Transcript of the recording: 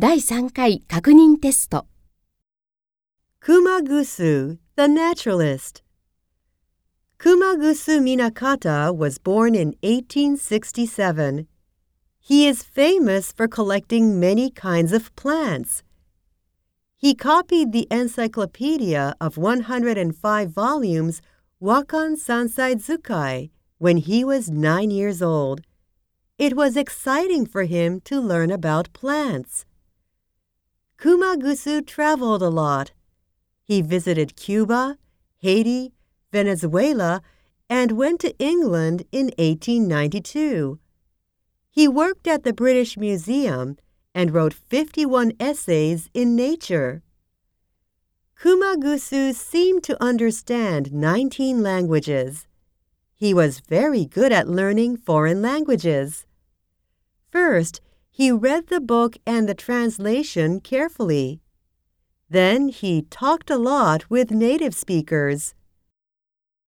第3回確認テスト。 Kumagusu, the naturalist. Kumagusu Minakata was born in 1867. He is famous for collecting many kinds of plants. He copied the encyclopedia of 105 volumes, Wakan Sansai Zukai, when he was 9 years old. It was exciting for him to learn about plants.Kumagusu traveled a lot. He visited Cuba, Haiti, Venezuela, and went to England in 1892. He worked at the British Museum and wrote 51 essays in Nature. Kumagusu seemed to understand 19 languages. He was very good at learning foreign languages. First, he read the book and the translation carefully. Then he talked a lot with native speakers.